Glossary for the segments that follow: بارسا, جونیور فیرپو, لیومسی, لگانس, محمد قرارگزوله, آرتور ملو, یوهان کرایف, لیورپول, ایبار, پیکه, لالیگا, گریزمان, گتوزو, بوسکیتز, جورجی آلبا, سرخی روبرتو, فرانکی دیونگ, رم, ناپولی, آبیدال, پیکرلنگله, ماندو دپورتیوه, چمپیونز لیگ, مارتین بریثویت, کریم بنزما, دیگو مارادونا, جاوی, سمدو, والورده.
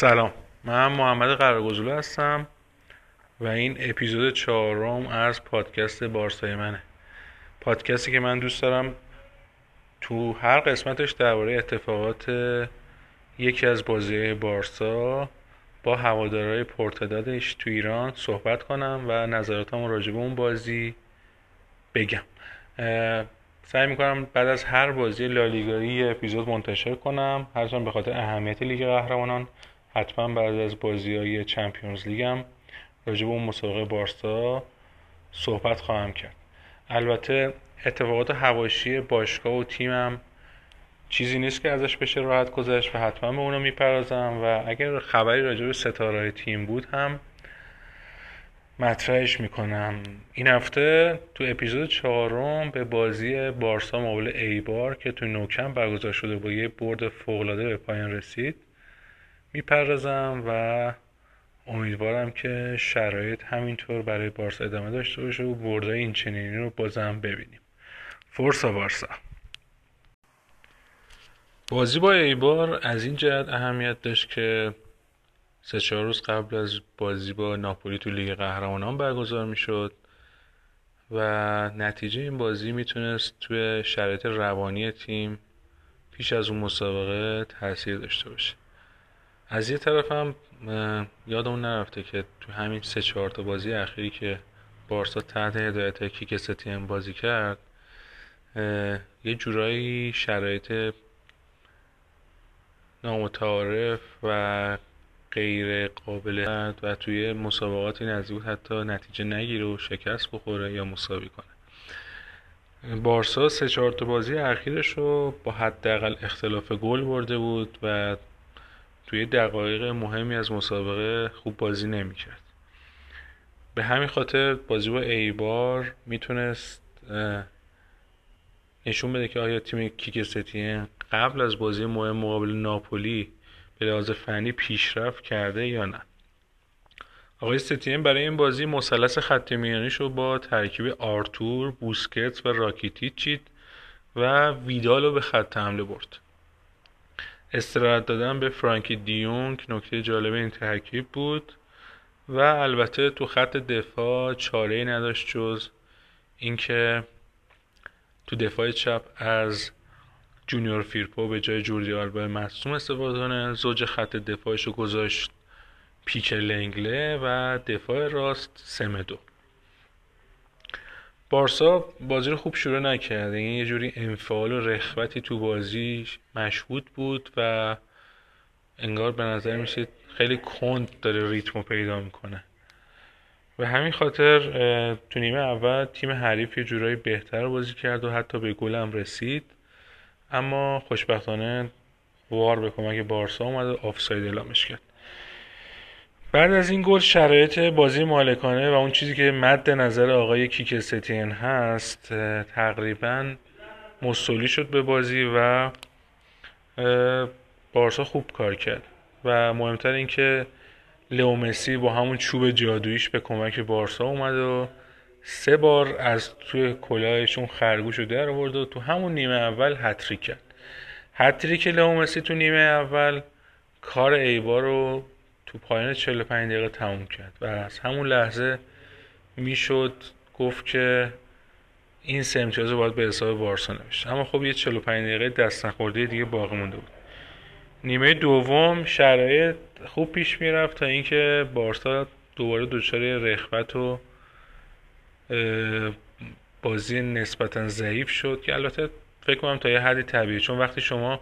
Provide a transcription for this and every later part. سلام، من محمد قرارگزوله هستم و این اپیزود 4 از پادکست بارسای منه. پادکستی که من دوست دارم تو هر قسمتش درباره اتفاقات یکی از بازی‌های بارسا با هوادارهای پرتعدادش تو ایران صحبت کنم و نظراتم راجع به اون بازی بگم. سعی میکنم بعد از هر بازی لالیگایی اپیزود منتشر کنم، هرچند به خاطر اهمیت لیگ قهرمانان حتما بعد از بازی‌های چمپیونز لیگ هم راجع به اون مسابقه بارسا صحبت خواهم کرد. البته اتفاقات حواشی باشگاه و تیمم چیزی نیست که ازش بشه راحت گذشت و حتما به اونا میپردازم و اگر خبری راجع به ستاره‌های تیم بود هم مطرحش میکنم. این هفته تو اپیزود 4 به بازی بارسا مقابل ایبار که تو نوکم برگزار شده با یه برد فوق‌العاده به پایان رسید میپردازم و امیدوارم که شرایط همینطور برای بارسا ادامه داشته باشه و بردای این چنینی رو بازم ببینیم. فورسا بارسا. بازی با ایبار از این جهت اهمیت داشت که 3-4 روز قبل از بازی با ناپولی تو لیگ قهرمانان برگزار میشد و نتیجه این بازی میتونست توی شرایط روانی تیم پیش از اون مسابقه تاثیر داشته باشه. از یه طرف هم یادمون نرفته که تو همین 3-4 تا بازی اخیری که بارسا تحت هدایت کیک ستیم بازی کرد، یه جورایی شرایط نامتعارف و غیر قابل و توی مسابقاتی نزدیک حتی نتیجه نگیره و شکست بخوره یا مساوی کنه. بارسا 3-4 تا بازی اخیرش رو با حداقل اختلاف گل برده بود و توی دقایق مهمی از مسابقه خوب بازی نمی‌کرد. به همین خاطر بازی با ایبار میتونست نشون بده که آیا تیم کیک ستیه قبل از بازی مهم مقابل ناپولی به لحاظ فنی پیشرفت کرده یا نه. آقای ستیان برای این بازی مثلث خط میانیشو با ترکیب آرتور، بوسکیتز و راکیتیچ چید و ویدالو به خط حمله برد. استراحت دادن به فرانکی دیونگ نکته جالب این ترکیب بود و البته تو خط دفاع چاره‌ای نداشت جز اینکه تو دفاع چپ از جونیور فیرپو به جای جورجی آلبا مصدوم استفاده کنه. زوج خط دفاعشو گذاشت پیکرلنگله و دفاع راست سمدو. بارسا بازی رو خوب شروع نکرد، یعنی یه جوری انفعال و رخوتی تو بازی مشهود بود و انگار به نظر میشه خیلی کند داره ریتمو پیدا میکنه. به همین خاطر تو نیمه اول تیم حریف یه جورایی بهتر بازی کرد و حتی به گل هم رسید، اما خوشبختانه وار به کمک بارسا اومد و آفساید اعلامش کرد. بعد از این گل شرایط بازی مالکانه و اون چیزی که مد نظر آقای کیک ستین هست تقریبا مستولی شد به بازی و بارسا خوب کار کرد و مهمتر این که لیومسی با همون چوب جادویش به کمک بارسا اومد و 3 بار از توی کلاهشون خرگوشو در آورد و تو همون نیمه اول هتریک کرد. هتریک لیومسی تو نیمه اول کار ایبار رو تو پایان 45 دقیقه تموم کرد و از همون لحظه میشد گفت که این 3 امتیاز رو باید به حساب بارسا نوشت، اما خب یه 45 دقیقه دست نخورده دیگه باقی مونده بود. نیمه دوم شرایط خوب پیش میرفت تا اینکه بارسا دوباره دچار رخوت و بازی نسبتاً ضعیف شد که البته فکر کنم تا یه حدی طبیعی، چون وقتی شما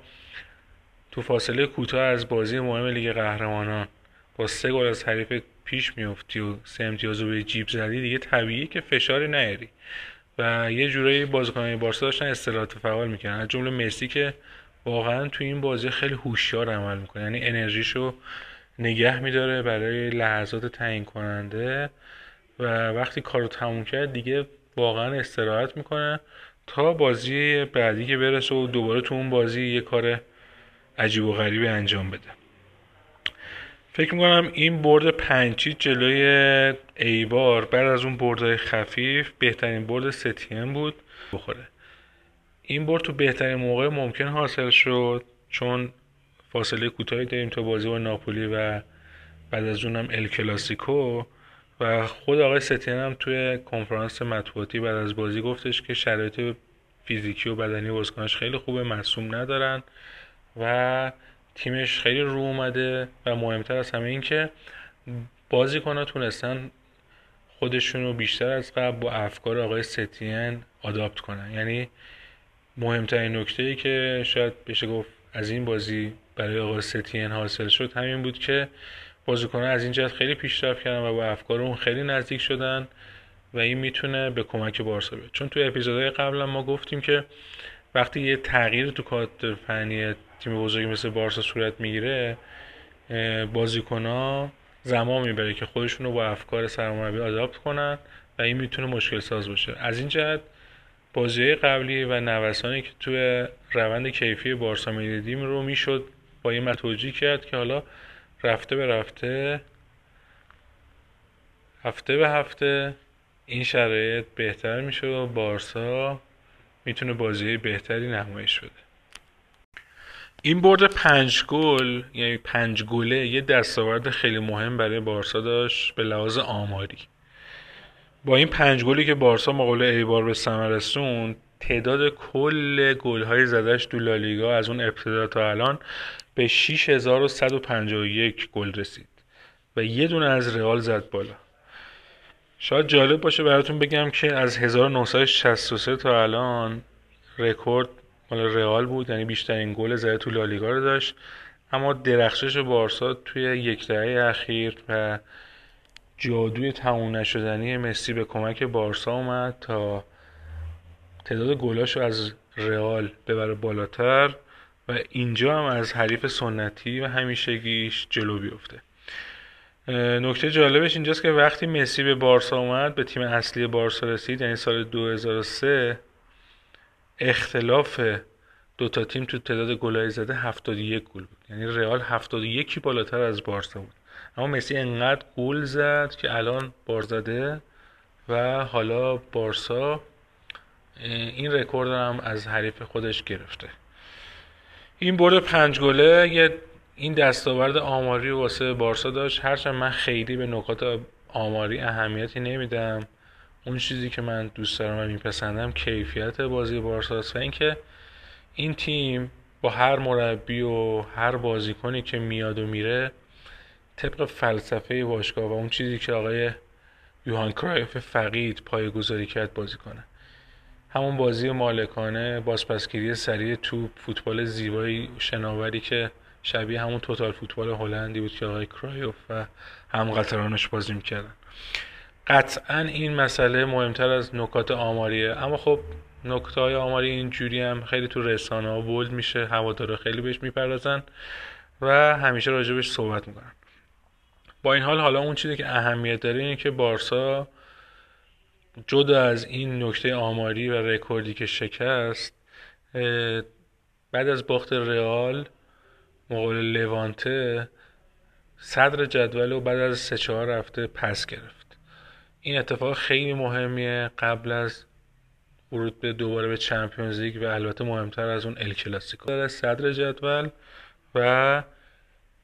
تو فاصله کوتاه از بازی مهم لیگ قهرمانان با 3 گل از حریف پیش میافتی و 3 امتیاز رو به جیب زدی دیگه طبیعیه که فشاری نیاری و یه جورایی بازیکنان بارسا داشتن استرات فعال میکنن، از جمله مسی که واقعاً تو این بازی خیلی هوشیار عمل میکنه، یعنی انرژیشو نگه میداره برای لحظات تعیین کننده و وقتی کارو تموم کرد دیگه واقعا استراحت میکنه تا بازی بعدی که برسه و دوباره تو اون بازی یه کار عجیب و غریبی انجام بده. فکر میکنم این برد 5-0 جلوی ایبار بعد از اون بردهای خفیف بهترین برد ستیم بود بخوره. این برد تو بهترین موقع ممکن حاصل شد چون فاصله کوتاهی داریم تا بازی با ناپولی و بعد از اونم ال کلاسیکو. و خود آقای ستین هم توی کنفرانس مطبوعاتی بعد از بازی گفتش که شرایط فیزیکی و بدنی بازیکناش خیلی خوبه، مصوم ندارن و تیمش خیلی رو اومده و مهمتر از همه این که بازیکن‌ها تونستن خودشون رو بیشتر از قبل با افکار آقای ستین آداپت کنن. یعنی مهمترین نکته‌ای که شاید بشه گفت از این بازی برای آقای ستین حاصل شد همین بود که بازیکن‌ها از این جهت خیلی پیشرفت کردن و با افکار اون خیلی نزدیک شدن و این میتونه به کمک بارسا بیاد. چون تو اپیزودهای قبل ما گفتیم که وقتی یه تغییر تو کادر فنی تیم بزرگی مثل بارسا صورت میگیره، بازیکن‌ها زمان میبره که خودشون رو با افکار سرمربی آداپت کنن و این میتونه مشکل ساز باشه. از این جهت بازی‌های قبلی و نوسانی که توی روند کیفی بارسا می‌دیدیم رو میشد با این متوجه کرد که حالا رفته به رفته، هفته به هفته این شرایط بهتر میشه و بارسا میتونه بازی بهتری نمایش بده. این برد 5 گل یعنی 5 گله یه دستاورد خیلی مهم برای بارسا داشت به لحاظ آماری. با این 5 گلی که بارسا مقابل ایبار به ثمر رسوند، تعداد کل گل‌های زدهش تو لالیگا از اون ابتدا تا الان به 6151 گل رسید و یه دونه از رئال زد بالا. شاید جالب باشه براتون بگم که از 1963 تا الان رکورد مال رئال بود، یعنی بیشترین گل زده تو لالیگا رو داشت، اما درخشش بارسا توی یک دهه اخیر و جادوی تموم نشدنی مسی به کمک بارسا اومد تا تعداد گلاشو از رئال ببره بالاتر و اینجا هم از حریف سنتی و همیشگیش جلو بیفته. نکته جالبش اینجاست که وقتی مسی به بارسا اومد، به تیم اصلی بارسا رسید، یعنی سال 2003، اختلاف دوتا تیم تو تعداد گلای زده 71 گل بود. یعنی رئال 71 بالاتر از بارسا بود، اما مسی انقدر گل زد که الان بار زده و حالا بارسا این رکورد هم از حریف خودش گرفته. این برد 5 گله این دستاورد آماری واسه بارسا داشت. هرچند من خیلی به نکات آماری اهمیتی نمیدم، اون چیزی که من دوست دارم و میپسندم کیفیت بازی بارسا است و اینکه این تیم با هر مربی و هر بازیکنی که میاد و میره طبق فلسفه باشگاه و اون چیزی که آقای یوهان کرایف فقید پایه‌گذاری کرد بازی کنه. همون بازی مالکانه، بازپسگیری سریع توپ، فوتبال زیبایی شناوری که شبیه همون توتال فوتبال هلندی بود که آقای کرایف و هم قطرانش بازی میکردن. قطعا این مسئله مهمتر از نکات آماریه، اما خب نکاتهای آماری اینجوری هم خیلی تو رسانه ها بولد میشه، هوادارا خیلی بهش میپردازن و همیشه راجبش صحبت میکنن. با این حال حالا اون چیزی که اهمیت داره اینه که بارسا جدا از این نکته آماری و رکوردی که شکست، بعد از باخت رئال مقابل لوانته صدر جدول و بعد از 3-4 هفته پس گرفت. این اتفاق خیلی مهمیه قبل از ورود به دوباره به چمپیونز لیگ و البته مهمتر از اون ال کلاسیکو. از صدر جدول و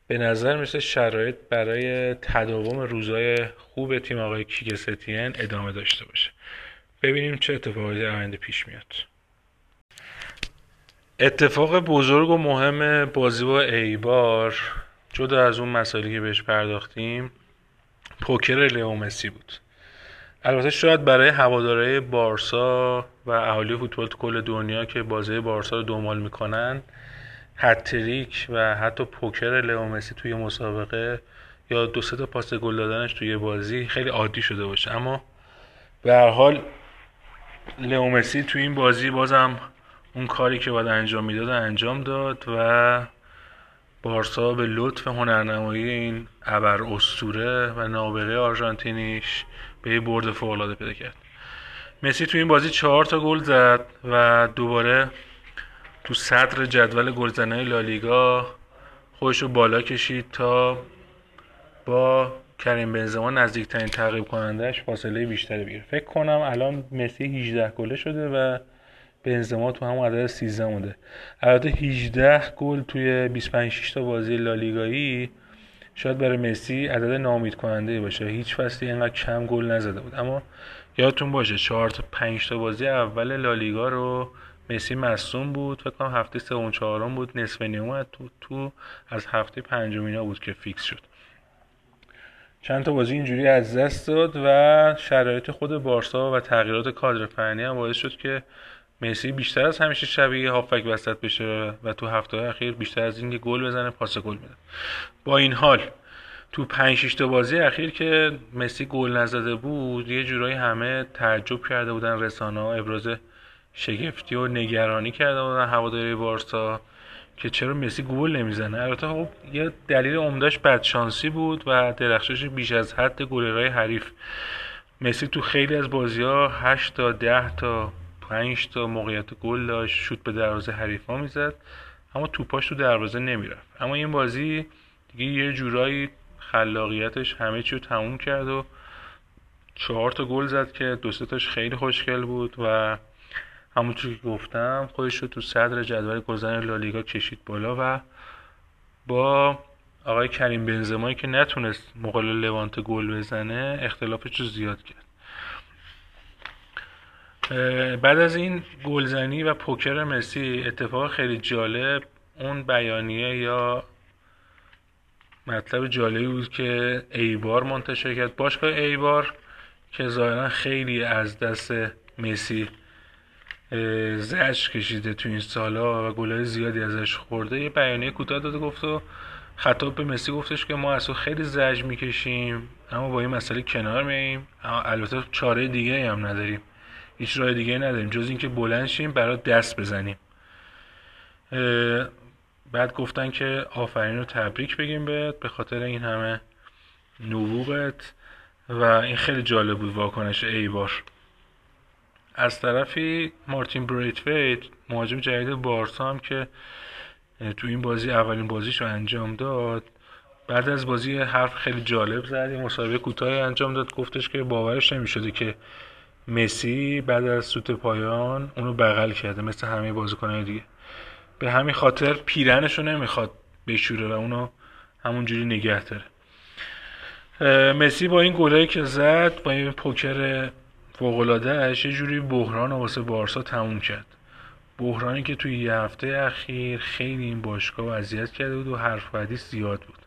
به نظر میشه شرایط برای تداوم روزهای خوب تیم آقای کیک ستین ادامه داشته باشه. ببینیم چه اتفاقی در آینده پیش میاد. اتفاق بزرگ و مهم بازی با ایبار جدا از اون مسائلی که بهش پرداختیم پوکر لیومسی بود. البته شاید برای هوادارهای بارسا و اهالی فوتبال تو کل دنیا که بازی بارسا رو دنبال میکنن، هتریک و حتی پوکر لیومسی توی مسابقه یا 2-3 تا پاس گل دادنش توی بازی خیلی عادی شده باشه، اما به هر حال لیومسی توی این بازی بازم اون کاری که باید انجام میداد انجام داد و بارسا به لطف هنرنمایی این ابر اسطوره و نابغه آرژانتینیش به برد فوق‌العاده پیدا کرد. مسی توی این بازی 4 تا گل زد و دوباره تو صدر جدول گلزنای لالیگا خودش رو بالا کشید تا با کریم بنزما نزدیکترین تعقیب کنندهش فاصله بیشتری بگیره. فکر کنم الان مسی 18 گله شده و بنزما تو همون عدد 13 مونده. البته 18 گل توی 25 تا بازی لالیگایی شاید برای مسی عدد ناامید کننده باشه. هیچ فصلی اینقدر کم گل نزده بود. اما یادتون باشه 4 تا 5 تا بازی اول لالیگا رو مسی مصدوم بود. فکر کنم هفته 3 و 4 بود، نصف نیومد تو از هفته 5 بود که فیکس شد. چند تا بازی اینجوری از دست داد و شرایط خود بارسا و تغییرات کادر فنی هم باعث شد که مسی بیشتر از همیشه شبیه هافبک وسط بشه و تو هفته‌های اخیر بیشتر از اینکه گل بزنه پاس گل میده. با این حال تو 5-6 تا بازی اخیر که مسی گل نزده بود یه جورایی همه تعجب کرده بودن، رسانه‌ها ابراز شگفتی و نگرانی کرده بودن هواداری بارسا که چرا مسی گل نمیزنه. البته خب یه دلیل عمدهش بدشانسی بود و درخشش بیش از حد گلرهای حریف. مسی تو خیلی از بازی‌ها 8 تا 10 تا 5 تا موقعیت گل داشت، شوت به دروازه حریفا میزد اما توپاش تو دروازه نمیرفت. اما این بازی دیگه یه جورایی خلاقیتش همه چی رو تموم کرد و 4 تا گل زد که 2 تاش خیلی خوشگل بود و همونطور که گفتم خودش رو تو صدر جدول گذر لالیگا کشید بالا و با آقای کریم بنزمایی که نتونست مقابل لوانت گل بزنه اختلافش رو زیاد کرد. بعد از این گلزنی و پوکر مسی اتفاق خیلی جالب اون بیانیه یا مطلب جالبی بود که ایبار منتشر کرد. باشگاه ایبار که ظاهرا خیلی از دست مسی زجر کشیده تو این سالا و گلای زیادی ازش خورده، یه بیانیه کوتاه داده گفت و خطاب به مسی گفتش که ما از تو خیلی زجر میکشیم اما با این مسئله کنار میاییم، البته چاره دیگه هم نداریم، هیچ راه دیگه نداریم جز اینکه بلند شیم برای دست بزنیم. بعد گفتن که آفرین و تبریک بگیم بهت به خاطر این همه نبوغت و این خیلی جالب بود واکنش ایبار. از طرفی مارتین بریثویت مهاجم جدید بارسا هم که تو این بازی اولین بازیش رو انجام داد، بعد از بازی حرف خیلی جالب زد، یه مصاحبه کوتاهی انجام داد، گفتش که باورش نمی‌شده که مسی بعد از سوت پایان اونو بغل کرده مثل همه بازیکن‌های دیگه، به همین خاطر پیرنشو نمیخواد بشوره و اونو همونجوری نگه داره. مسی با این گلایی که زد با این پوکر فوق‌العاده‌اش یه جوری بحران واسه بارسا تموم کرد. بحرانی که توی یه هفته اخیر خیلی این باشگاه اذیت کرده بود و حرف و حدیث زیاد بود.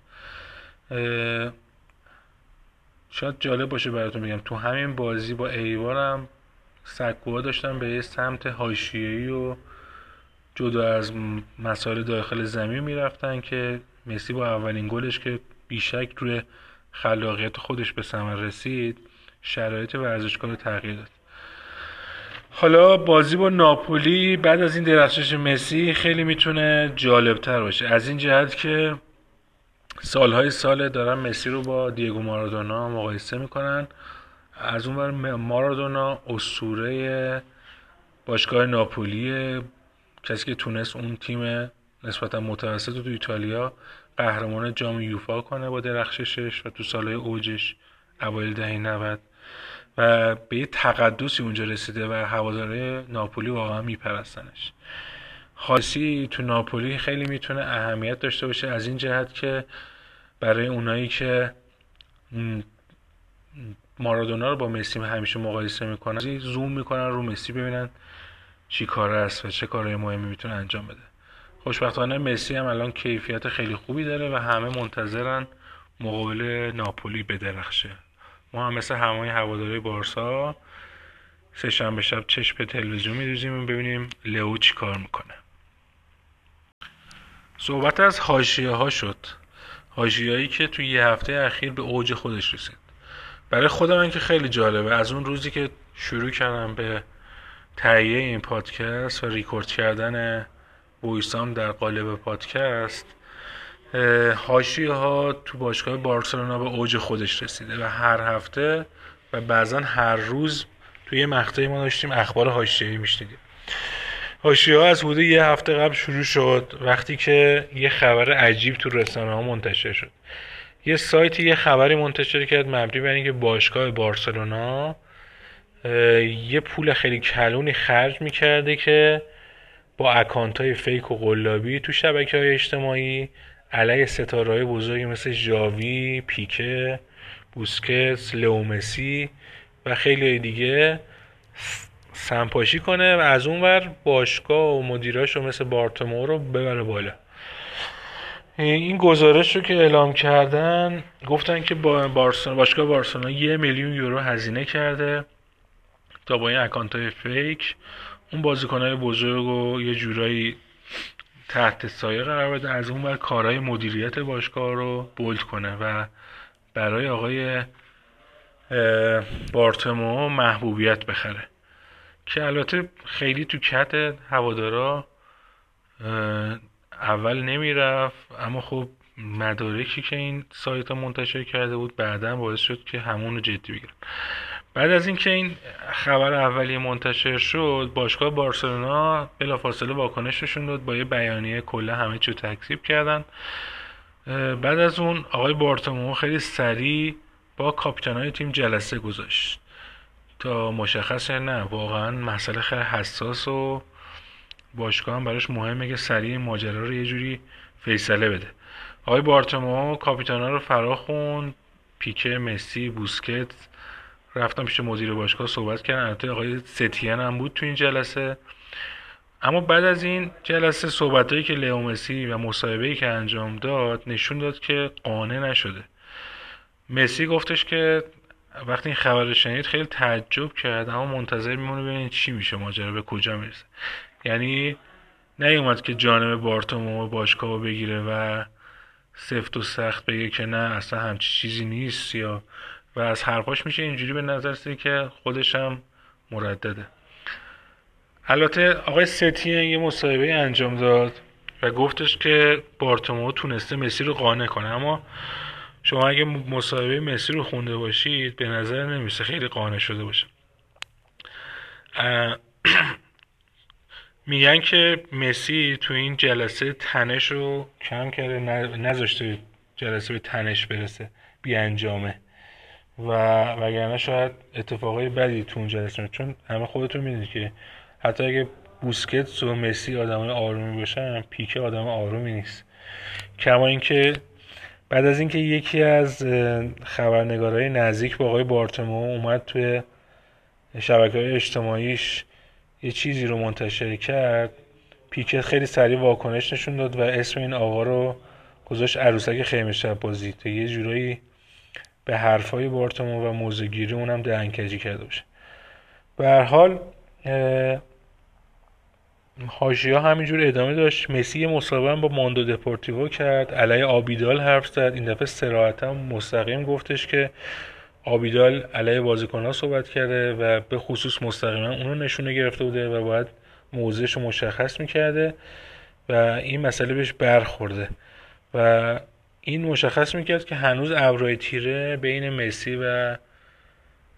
شاید جالب باشه براتون بگم تو همین بازی با ایوارم سکوها داشتن به یه سمت حاشیه‌ای و جدا از مسائل داخل زمین میرفتن که مسی با اولین گلش که بیشک روی خلاقیت خودش به ثمر رسید شرایط ورزشکار رو تغییر داد. حالا بازی با ناپولی بعد از این درخشش مسی خیلی میتونه جالبتر باشه از این جهت که سالهای ساله دارن مسی رو با دیگو مارادونا مقایسه میکنن. از اون ور مارادونا اسطوره باشگاه ناپولیه، کسی که تونست اون تیم نسبتا متوسط رو تو ایتالیا قهرمان جام یوفا کنه با درخششش و تو سالهای اوجش اوایل دهه 90 و به یه تقدسی اونجا رسیده و هواداره ناپولی واقعا میپرستنش. خاصی تو ناپولی خیلی میتونه اهمیت داشته باشه از این جهت که برای اونایی که مارادونا رو با مسی همیشه مقایسه میکنن زوم میکنن رو مسی ببینن چی کار است و چه کارهای مهمی میتونه انجام بده. خوشبختانه مسی هم الان کیفیت خیلی خوبی داره و همه منتظرن مقابل ناپولی بدرخشه. ما هم مثل همه هواداری بارسا سه شنبه شب چشم به تلویزیون می‌دوزیم ببینیم لئو چی کار میکنه. صحبت از حاشیه‌ها شد، حاشیه‌ای که توی یه هفته اخیر به اوج خودش رسید. برای خودم که خیلی جالبه از اون روزی که شروع کردم به تهیه این پادکست و ریکورد کردن وایسام در قالب پادکست، حاشیه‌ها تو باشگاه بارسلونا به اوج خودش رسیده و هر هفته و بعضا هر روز توی مقطعی ما داشتیم اخبار حاشیه‌ای میشنیدیم. حاشیه‌ها از حدود یه هفته قبل شروع شد وقتی که یه خبر عجیب تو رسانه‌ها منتشر شد. یه سایتی یه خبری منتشر کرد مبنی بر اینکه باشگاه بارسلونا یه پول خیلی کلونی خرج میکرده که با اکانت‌های فیک و قلابی تو شبکه‌های اجتماعی علیه ستاره‌های بزرگی مثل جاوی، پیکه، بوسکیتز، لیومسی و خیلی دیگه سمپاشی کنه و از اون ور باشگاه و مدیراشو مثل بارتومو رو ببره بالا. این گزارش رو که اعلام کردن گفتن که باشگاه بارسلونا 1 میلیون یورو هزینه کرده تا با این اکانت‌های فیک اون بازیکن‌های بزرگ و یه جورایی تحت سایه قرار بده، از اون ور کارهای مدیریت باشگاه رو بولد کنه و برای آقای بارتومو محبوبیت بخره، که البته خیلی تو کت هوادارا اول نمیرفت، اما خب مدارکی که این سایت ها منتشر کرده بود بعداً باعث شد که همونو جدی بگیرن. بعد از اینکه این خبر اولیه منتشر شد، باشگاه بارسلونا بلافاصله واکنش نشون داد، با یه بیانیه کلا همه چیو تکذیب کردن. بعد از اون آقای بارتومو خیلی سریع با کاپیتانای تیم جلسه گذاشت تا مشخص نه واقعا مسئله خیلی حساس و باشگاه هم براش مهمه که سریع ماجرا رو یه جوری فیصله بده. آقای بارتومو کاپیتانا رو فراخوند، پیکه، مسی، بوسکت رفتن پیش مدیر باشگاه صحبت کردن، البته آقای ستین هم بود تو این جلسه. اما بعد از این جلسه صحبتایی که لیومسی و مصاحبه‌ای که انجام داد نشون داد که قانع نشده. مسی گفتش که وقتی این خبر رو شنید خیلی تعجب کرد، اما منتظر میمونه ببینید چی میشه، ماجرا به کجا میرسه. یعنی نیومد که جانب بارتومو باشگاهو بگیره و سفت و سخت بگه که نه اصلا همچی چیزی نیست، یا و از حرفاش میشه اینجوری به نظر رسید که خودش هم مردده. البته آقای ستین یه مصاحبه انجام داد و گفتش که بارتومو تونسته مسی رو قانع کنه، اما شما اگه مصاحبه مسی رو خونده باشید به نظر نمیسه خیلی قانع شده باشه. میگن که مسی تو این جلسه تنش رو کم کرده، نذاشته جلسه به تنش برسه بی انجامه، و وگرنه شاید اتفاقای بدی تو اون جلسه میفته، چون همه خودتون میدونید که حتی اگه بوسکتس و مسی آدمای آرومی باشن، پیکه آدم آرومی نیست. کما اینکه بعد از اینکه یکی از خبرنگارهای نزدیک به آقای بارتومو اومد توی شبکه‌های اجتماعیش یه چیزی رو منتشر کرد، پیکه خیلی سریع واکنش نشون داد و اسم این آقا رو گذاشت عروسک خیمه شب بازی، تا یه جورایی به حرفای بارتومو و موزگیری اونم دهنکجی کرده باشه. به هر حال حاشیه‌ها همینجور ادامه داشت. مسی مصاحبه با ماندو دپورتیوه کرد، علیه آبیدال حرف زد، این دفعه صراحتاً مستقیم گفتش که آبیدال علیه بازیکن‌ها صحبت کرده و به خصوص مستقیما اون رو نشونه گرفته بوده و باید موضعش رو مشخص می‌کرده و این مسئله بهش برخورده و این مشخص می‌کرد که هنوز ابرهای تیره بین مسی و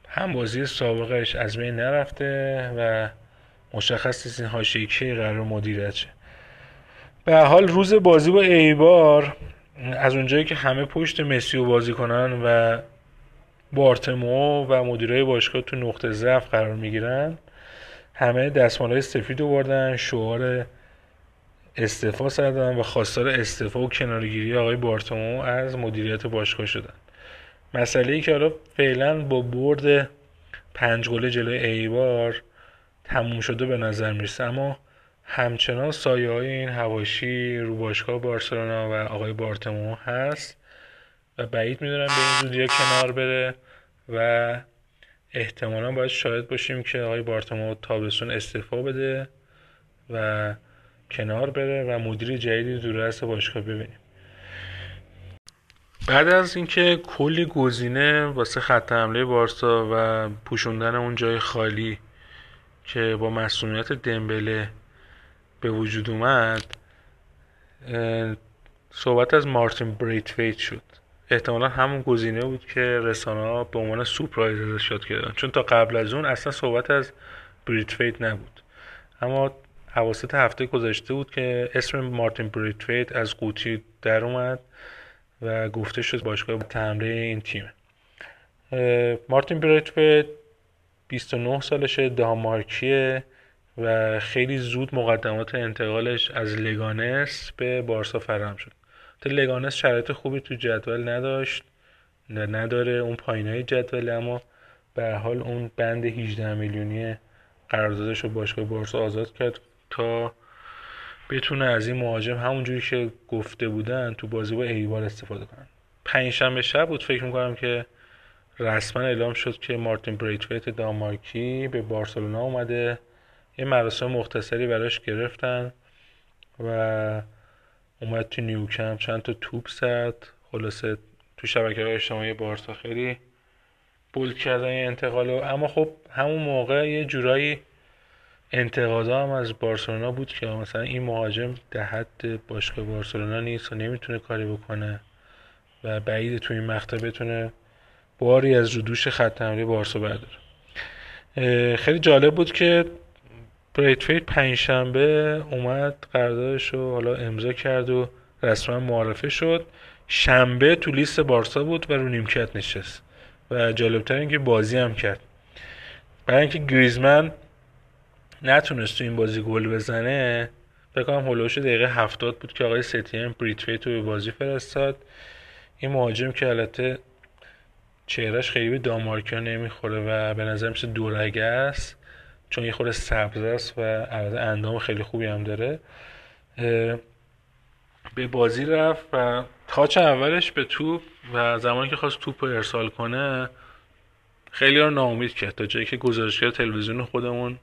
همبازی سابقش از بین نرفته و مشخص نیست این حاشیه‌ای که قرار مدیریت شه. به هر حال روز بازی با ایبار، از اونجایی که همه پشت مسی و بازیکنان و بارتومو و مدیرای باشگاه تو نقطه ضعف قرار میگیرن، همه دستمالای سفید آوردن، شعار استعفا زدن و خواستار استعفا و کناره‌گیری آقای بارتومو از مدیریت باشگاه شدن. مسئله‌ای که حالا فعلا با برد 5 گل جلوی ایبار تموم شده به نظر میرسه، اما همچنان سایه‌های این حواشی رو باشگاه بارسلونا و آقای بارتومو هست و بعید میدونم به این زودی کنار بره و احتمالا باید شاهد باشیم که آقای بارتومو تابستون استعفا بده و کنار بره و مدیر جدیدی در رأس باشگاه ببینیم. بعد از اینکه کلی گزینه واسه خط حمله بارسا و پوشوندن اون جای خالی که با مسئولیت دمبله به وجود اومد، صحبت از مارتین بریثویت شد. احتمالا همون گزینه بود که رسانه‌ها به عنوان سورپرایز ارشاد کردن، چون تا قبل از اون اصلا صحبت از بریثویت نبود، اما اواسط هفته گذشته بود که اسم مارتین بریثویت از قوطی در اومد و گفته شد باشگاه تمره این تیمه. مارتین بریثویت 29 سالشه، دانمارکیه و خیلی زود مقدمات انتقالش از لگانس به بارسا فراهم شد. تا لگانس شرایط خوبی تو جدول نداشت، نداره اون پایینای جدول، اما به حال اون بند 18 میلیونی قراردادش رو باشگاه بارسا آزاد کرد تا بتونه از این مهاجم همونجوری که گفته بودن تو بازی با ایبار استفاده کنن. پنجشنبه شب بود فکر می‌کنم که رسما اعلام شد که مارتین بریثویت دانمارکی به بارسلونا اومده. یه مراسم مختصری براش گرفتن و اومد تو نیوکمپ چند تا توپ زد. خلاصه تو شبکه‌های اجتماعی بارسا خیلی بولد کردن این انتقالو، اما خب همون موقع یه جورایی انتقادا هم از بارسلونا بود که مثلا این مهاجم در حد باشگاه بارسلونا نیست و نمیتونه کاری بکنه و بعید تو این مقطع بتونه باری از رو دوش خط حمله بارسا برداره. خیلی جالب بود که بریثویت پنجشنبه اومد قراردادش رو حالا امضا کرد و رسما معرفی شد. شنبه تو لیست بارسا بود و رو نیمکت نشست و جالبتر این که بازی هم کرد. برای اینکه گریزمان نتونست تو این بازی گل بزنه، فکر کنم هولوش دقیقه 70 بود که آقای ستیم بریثویت رو به بازی فرستاد. این مهاجم که البته چهرهش خیلی به دانمارکی‌ها نمیخوره و به نظر میاد دورگه است، چون یه خورده سبز است و البته اندام خیلی خوبی هم داره، به بازی رفت و تاچ اولش به توپ و زمانی که خواست توپ رو ارسال کنه خیلی رو ناامید کرد، تا جایی که گزارشگر تلویزیون خودمون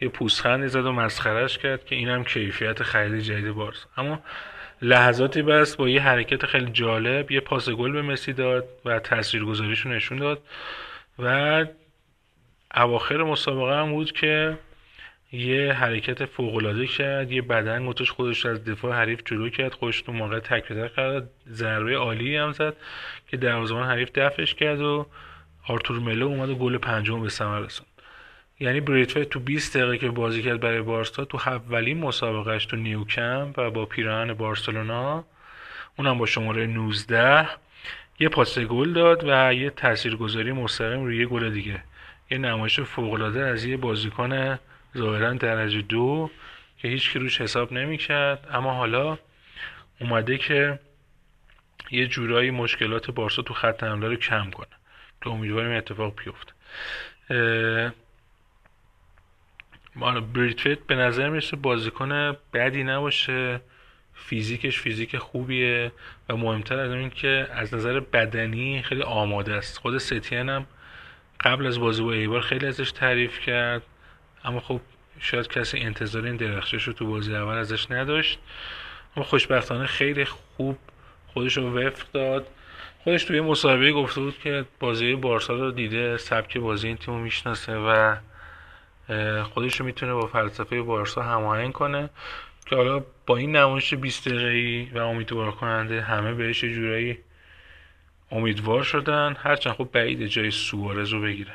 یه پوزخندی زد و مسخرهش کرد که اینم کیفیت خرید جدید بارسا. اما لحظاتی بس با یه حرکت خیلی جالب یه پاس گل به مسی داد و تاثیرگذاریشو نشون داد و اواخر مسابقه هم بود که یه حرکت فوق‌العاده کرد، یه بدن گوتش خودش از دفاع حریف جلو کرد، خودش تو موقع تک‌وتک کرد، ضربه عالی هم زد که دروازه‌بان حریف دفعش کرد و آرتور ملو اومد و گل پنجم به ثمر رسوند. یعنی بریثویت تو 20 دقیقه که بازی کرد برای بارسا تو اولین مسابقهش تو نیوکمپ و با پیراهن بارسلونا، اونم با شماره 19، یه پاس گل داد و یه تاثیرگذاری مستقیم روی گل دیگه. یه نمایش فوق‌العاده از یه بازیکن ظاهراً درجه 2 که هیچکی روش حساب نمی‌کرد، اما حالا اومده که یه جورایی مشکلات بارسا تو خط حمله رو کم کنه که امیدواریم اتفاق بیفته. بریثویت به نظر میرسه بازیکن بدی نباشه، فیزیکش فیزیک خوبیه و مهمتر از این که از نظر بدنی خیلی آماده است. خود ستین هم قبل از بازی با ایبار خیلی ازش تعریف کرد، اما خب شاید کسی انتظار این درخشش رو تو بازی اول ازش نداشت، اما خوشبختانه خیلی خوب خودش رو وفق داد. خودش توی مصاحبه گفته بود که بازی بارسا رو دیده، سبک بازی این تیم رو میشناسه و خودش رو میتونه با فلسفه بارسا هماهنگ کنه که حالا با این نمایش 20 دقیقه‌ای و امیدوار کننده همه بهش یه جورایی امیدوار شدن، هرچند خب بعید جای سوارز رو بگیره.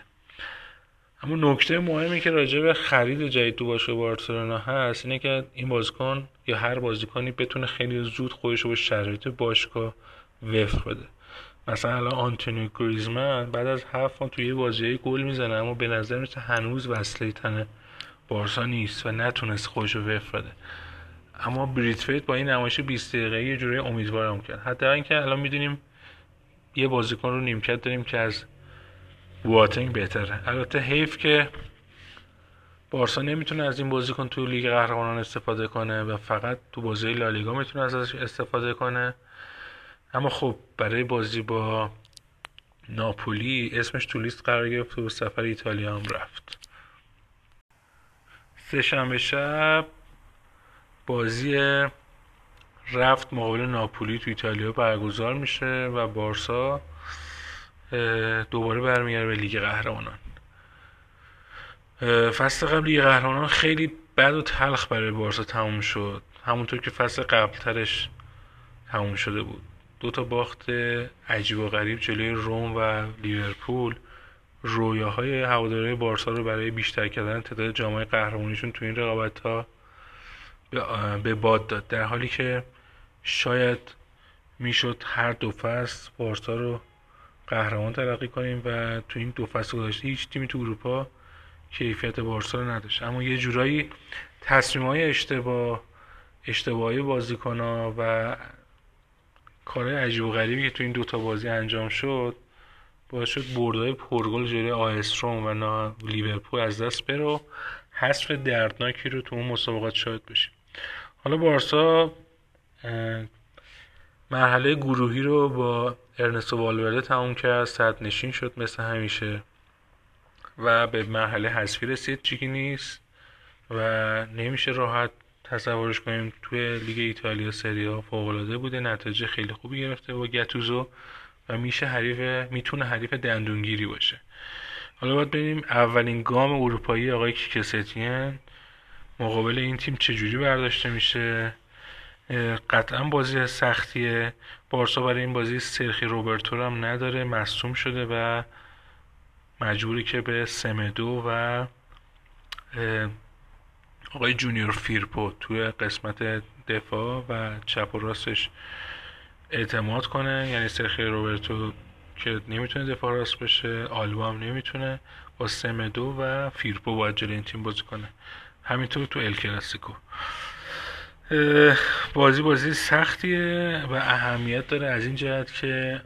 اما نکته مهمی که راجع به خرید جدید تو باشگاه بارسلونا هست اینه که این بازیکن یا هر بازیکنی بتونه خیلی زود خودش رو به شرایط باشگاه وفق بده. مثلا الان آنتونیو گریزمان بعد از 7 ماه توی یه بازی گل میزنه، اما به نظر میاد هنوز وصله تن بارسا نیست و نتونست خودش رو وفق بده. اما بریثویت با این نمایش 20 دقیقه‌ای یه جوری امیدوارم کرد. حتی اینکه الان میدونیم یه بازیکن رو نیمکت داریم که از بواتنگ بهتره. البته حیف که بارسا نمیتونه از این بازیکن تو لیگ قهرمانان استفاده کنه و فقط تو بازی لالیگا میتونه ازش استفاده کنه، اما خب برای بازی با ناپولی اسمش تو لیست قرار گرفت و سفر ایتالیا هم رفت. سه‌شنبه شب بازی رفت مقابل ناپولی تو ایتالیا برگزار میشه و بارسا دوباره برمیگرده به لیگ قهرمانان. فصل قبل لیگ قهرمانان خیلی بد و تلخ برای بارسا تموم شد، همونطور که فصل قبلترش تموم شده بود. 2 باخت عجیب و غریب جلوی رم و لیورپول رویاهای هوادارهای بارسا رو برای بیشتر کردن تعداد جام‌های قهرمانیشون تو این رقابت‌ها به باد داد، در حالی که شاید میشد هر 2 فصل بارسا رو قهرمان تلقی کنیم و تو این 2 فصل گذشته هیچ تیمی تو اروپا کیفیت بارسا نداشت، اما یه جورایی تصمیم‌های اشتباهی بازیکن‌ها و کارهای عجیب و غریبی که تو این دوتا بازی انجام شد باعث شد بردهای پرگل جلوی آیس روم و لیورپول از دست بره و حذف دردناکی رو تو اون مسابقات شاهد بشیم. حالا بارسا مرحله گروهی رو با ارنستو والورده تموم کرد، صدرنشین شد مثل همیشه و به مرحله حذفی رسید، چیزی نیست و نمیشه راحت تصورش کنیم. توی لیگ ایتالیا سری آ فوق‌العاده بوده، نتایج خیلی خوبی گرفته با گتوزو و میتونه حریف دندونگیری باشه. حالا باید ببینیم اولین گام اروپایی آقای کیکستین مقابل این تیم چجوری برداشته میشه. قطعا بازی سختیه، بارسا برای این بازی سرخی روبرتو رو هم نداره، مصدوم شده و مجبوره که به سمدو و آقای جونیور فیرپو توی قسمت دفاع و چپ و راستش اعتماد کنه، یعنی سرخی روبرتو که نمیتونه دفاع راست بشه، آلبا هم نمیتونه، با سمدو و فیرپو باید جلوی این تیم بازی کنه. همینطور تو ال کلاسیکو بازی سختیه و اهمیت داره از این جهت که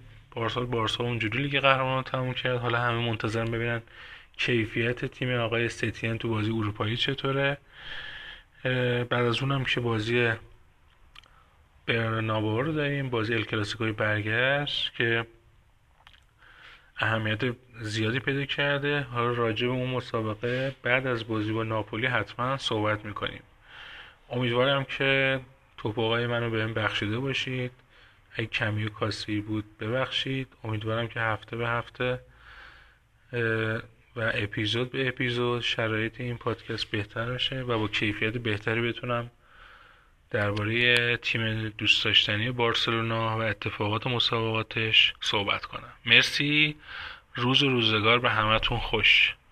بارسا اونجوری لیگ قهرمانان تموم کرد. حالا همه منتظرن ببینن کیفیت تیم آقای استیتین تو بازی اروپایی چطوره. بعد از اونم که بازی برنابو رو داریم، بازی ال کلاسیکوی برگشت که اهمیت زیادی پیدا کرده. حالا راجع به اون مسابقه بعد از بازی با ناپولی حتما صحبت میکنیم. امیدوارم که توپاقای منو به این بخشیده باشید، اگه کمی و کاسی بود ببخشید. امیدوارم که هفته به هفته و اپیزود به اپیزود شرایط این پادکست بهتر بشه و با کیفیت بهتری بتونم درباره تیم دوست داشتنی بارسلونا و اتفاقات مسابقاتش صحبت کنم. مرسی، روز و روزگار به همتون خوش.